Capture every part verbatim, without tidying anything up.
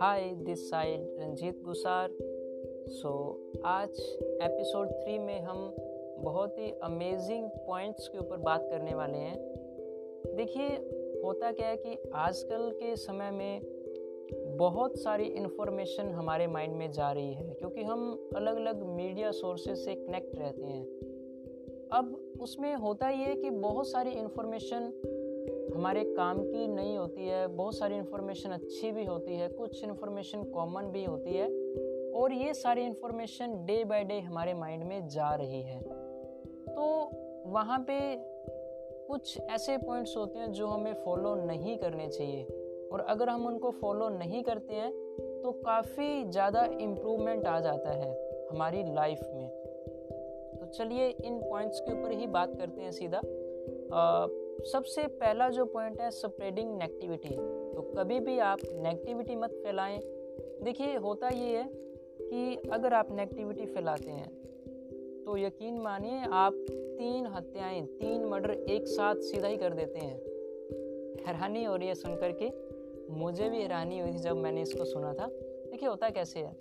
Hi, this side Ranjeet Gusar. So so, आज episode three में हम बहुत ही अमेजिंग पॉइंट्स के ऊपर बात करने वाले हैं। देखिए, होता क्या है कि आजकल के समय में बहुत सारी इन्फॉर्मेशन हमारे माइंड में जा रही है, क्योंकि हम अलग अलग मीडिया सोर्सेज से कनेक्ट रहते हैं। अब उसमें होता ये है कि बहुत सारी इन्फॉर्मेशन हमारे काम की नहीं होती है, बहुत सारी इन्फॉर्मेशन अच्छी भी होती है, कुछ इन्फॉर्मेशन कॉमन भी होती है, और ये सारी इन्फॉर्मेशन डे बाय डे हमारे माइंड में जा रही है। तो वहाँ पे कुछ ऐसे पॉइंट्स होते हैं जो हमें फॉलो नहीं करने चाहिए, और अगर हम उनको फॉलो नहीं करते हैं तो काफ़ी ज़्यादा इम्प्रूवमेंट आ जाता है हमारी लाइफ में। तो चलिए इन पॉइंट्स के ऊपर ही बात करते हैं सीधा। आ, सबसे पहला जो पॉइंट है स्प्रेडिंग नेगेटिविटी। तो कभी भी आप नेगेटिविटी मत फैलाएं। देखिए, होता ये है कि अगर आप नेगेटिविटी फैलाते हैं तो यकीन मानिए आप तीन हत्याएं, तीन मर्डर एक साथ सीधा ही कर देते हैं। हैरानी हो रही है सुन कर के, मुझे भी हैरानी हुई थी जब मैंने इसको सुना था। देखिए, होता कैसे है।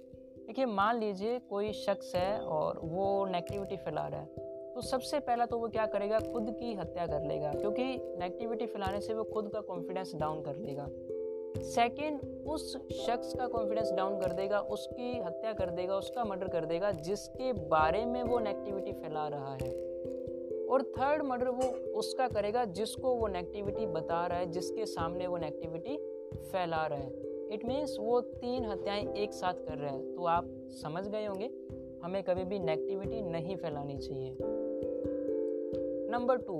देखिए, मान लीजिए कोई शख्स है और वो नेगेटिविटी फैला रहा है, तो सबसे पहला तो वो क्या करेगा, खुद की हत्या कर लेगा, क्योंकि नेगेटिविटी फैलाने से वो खुद का कॉन्फिडेंस डाउन कर लेगा। सेकंड, उस शख्स का कॉन्फिडेंस डाउन कर देगा, उसकी हत्या कर देगा, उसका मर्डर कर देगा जिसके बारे में वो नेगेटिविटी फैला रहा है। और थर्ड मर्डर वो उसका करेगा जिसको वो नेगेटिविटी बता रहा है, जिसके सामने वो नेगेटिविटी फैला रहा है। इट मीन्स वो तीन हत्याएं एक साथ कर रहे हैं। तो आप समझ गए होंगे, हमें कभी भी नेगेटिविटी नहीं फैलानी चाहिए। Number two,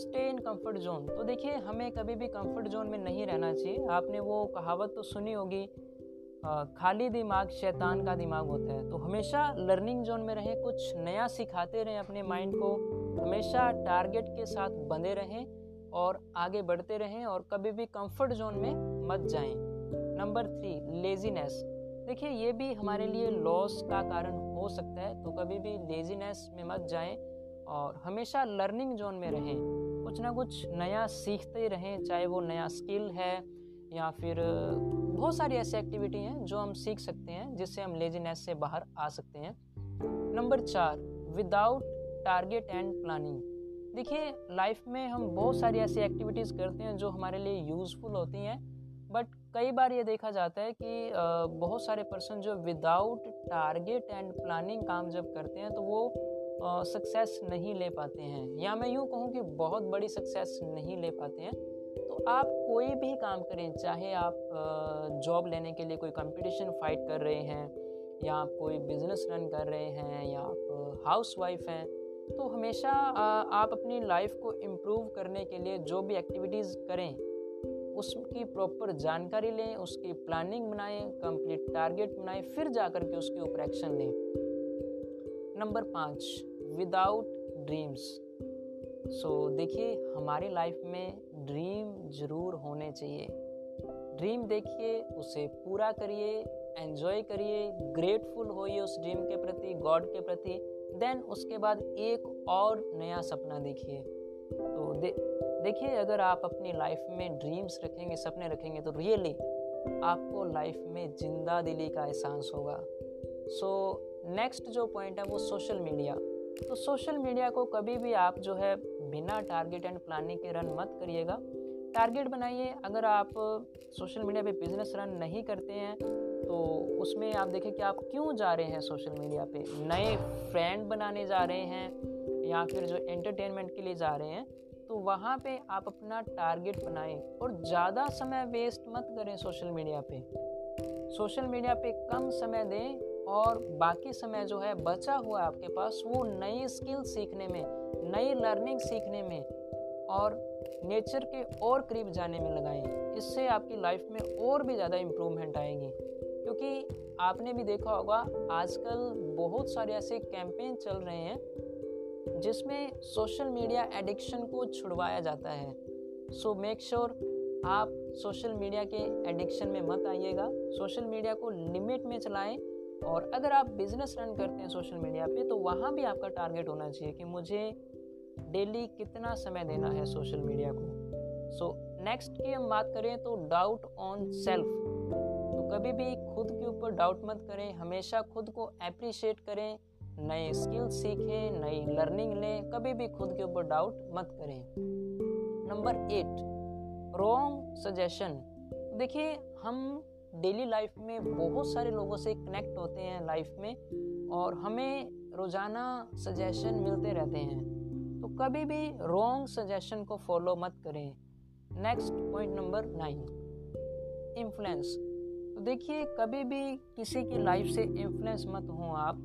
stay in comfort zone. तो देखिए, हमें कभी भी कंफर्ट जोन में नहीं रहना चाहिए। आपने वो कहावत तो सुनी होगी, खाली दिमाग शैतान का दिमाग होता है। तो हमेशा लर्निंग जोन में रहें, कुछ नया सिखाते रहें अपने माइंड को, हमेशा टारगेट के साथ बंधे रहें और आगे बढ़ते रहें, और कभी भी कंफर्ट जोन में मत जाएं। Number three, laziness. देखिए, ये भी हमारे लिए लॉस का कारण हो सकता है, तो कभी भी लेजीनेस में मत जाएं और हमेशा लर्निंग जोन में रहें, कुछ ना कुछ नया सीखते रहें, चाहे वो नया स्किल है या फिर बहुत सारी ऐसी एक्टिविटी हैं जो हम सीख सकते हैं, जिससे हम लेजीनेस से बाहर आ सकते हैं। नंबर चार, विदाउट टारगेट एंड प्लानिंग। देखिए, लाइफ में हम बहुत सारी ऐसी एक्टिविटीज़ करते हैं जो हमारे लिए यूज़फुल होती हैं, बट कई बार ये देखा जाता है कि बहुत सारे पर्सन जो विदाउट टारगेट एंड प्लानिंग काम जब करते हैं तो वो सक्सेस नहीं ले पाते हैं, या मैं यूँ कहूँ कि बहुत बड़ी सक्सेस नहीं ले पाते हैं। तो आप कोई भी काम करें, चाहे आप जॉब लेने के लिए कोई कंपटीशन फाइट कर रहे हैं, या आप कोई बिजनेस रन कर रहे हैं, या आप हाउस वाइफ हैं, तो हमेशा आप अपनी लाइफ को इम्प्रूव करने के लिए जो भी एक्टिविटीज़ करें उसकी प्रॉपर जानकारी लें, उसकी प्लानिंग बनाएं, कंप्लीट टारगेट बनाएं, फिर जा कर के उसके ऊपर एक्शन लें। नंबर पाँच, विदाउट ड्रीम्स। सो देखिए, हमारी लाइफ में ड्रीम ज़रूर होने चाहिए। ड्रीम देखिए, उसे पूरा करिए, एंजॉय करिए, ग्रेटफुल होइए उस ड्रीम के प्रति, गॉड के प्रति। देन उसके बाद एक और नया सपना देखिए। तो दे देखिए, अगर आप अपनी लाइफ में ड्रीम्स रखेंगे, सपने रखेंगे, तो रियली आपको लाइफ में जिंदा दिली का एहसास होगा। सो नेक्स्ट जो पॉइंट है वो सोशल मीडिया। तो सोशल मीडिया को कभी भी आप जो है बिना टारगेट एंड प्लानिंग के रन मत करिएगा। टारगेट बनाइए। अगर आप सोशल मीडिया पे बिजनेस रन नहीं करते हैं तो उसमें आप देखें कि आप क्यों जा रहे हैं सोशल मीडिया पे, नए फ्रेंड बनाने जा रहे हैं या फिर जो एंटरटेनमेंट के लिए जा रहे हैं, तो वहाँ पे आप अपना टारगेट बनाएं और ज़्यादा समय वेस्ट मत करें सोशल मीडिया पे। सोशल मीडिया पे कम समय दें और बाकी समय जो है बचा हुआ आपके पास, वो नई स्किल सीखने में, नई लर्निंग सीखने में और नेचर के और करीब जाने में लगाएं। इससे आपकी लाइफ में और भी ज़्यादा इम्प्रूवमेंट आएगी, क्योंकि आपने भी देखा होगा आजकल बहुत सारे ऐसे कैंपेन चल रहे हैं जिसमें सोशल मीडिया एडिक्शन को छुड़वाया जाता है। सो मेक श्योर आप सोशल मीडिया के एडिक्शन में मत आइएगा, सोशल मीडिया को लिमिट में चलाएं। और अगर आप बिज़नेस रन करते हैं सोशल मीडिया पे, तो वहाँ भी आपका टारगेट होना चाहिए कि मुझे डेली कितना समय देना है सोशल मीडिया को। सो नेक्स्ट की हम बात करें तो डाउट ऑन सेल्फ। तो कभी भी खुद के ऊपर डाउट मत करें, हमेशा खुद को एप्रिशिएट करें, नए स्किल सीखें, नई लर्निंग लें, कभी भी खुद के ऊपर डाउट मत करें। Number eight, wrong suggestion. देखिए हम डेली लाइफ में बहुत सारे लोगों से कनेक्ट होते हैं लाइफ में, और हमें रोज़ाना सजेशन मिलते रहते हैं, तो कभी भी रॉन्ग सजेशन को फॉलो मत करें। Next point number nine, influence. तो देखिए कभी भी किसी की लाइफ से इन्फ्लुएंस मत हो आप।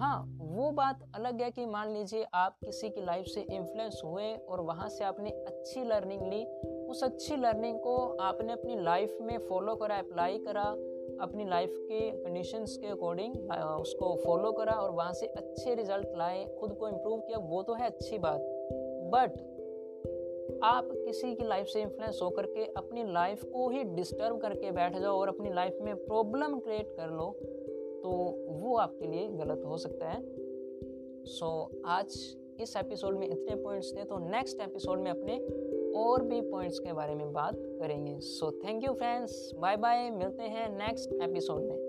हाँ, वो बात अलग है कि मान लीजिए आप किसी की लाइफ से इन्फ्लुएंस हुए और वहाँ से आपने अच्छी लर्निंग ली, उस अच्छी लर्निंग को आपने अपनी लाइफ में फॉलो करा, अप्लाई करा, अपनी लाइफ के कंडीशंस के अकॉर्डिंग उसको फॉलो करा और वहाँ से अच्छे रिजल्ट लाए, खुद को इम्प्रूव किया, वो तो है अच्छी बात। बट आप किसी की लाइफ से इन्फ्लुएंस होकर के अपनी लाइफ को ही डिस्टर्ब करके बैठ जाओ और अपनी लाइफ में प्रॉब्लम क्रिएट कर लो, तो वो आपके लिए गलत हो सकता है। सो आज इस एपिसोड में इतने पॉइंट्स थे, तो नेक्स्ट एपिसोड में अपने और भी पॉइंट्स के बारे में बात करेंगे। So thank you friends, bye bye, मिलते हैं नेक्स्ट एपिसोड में।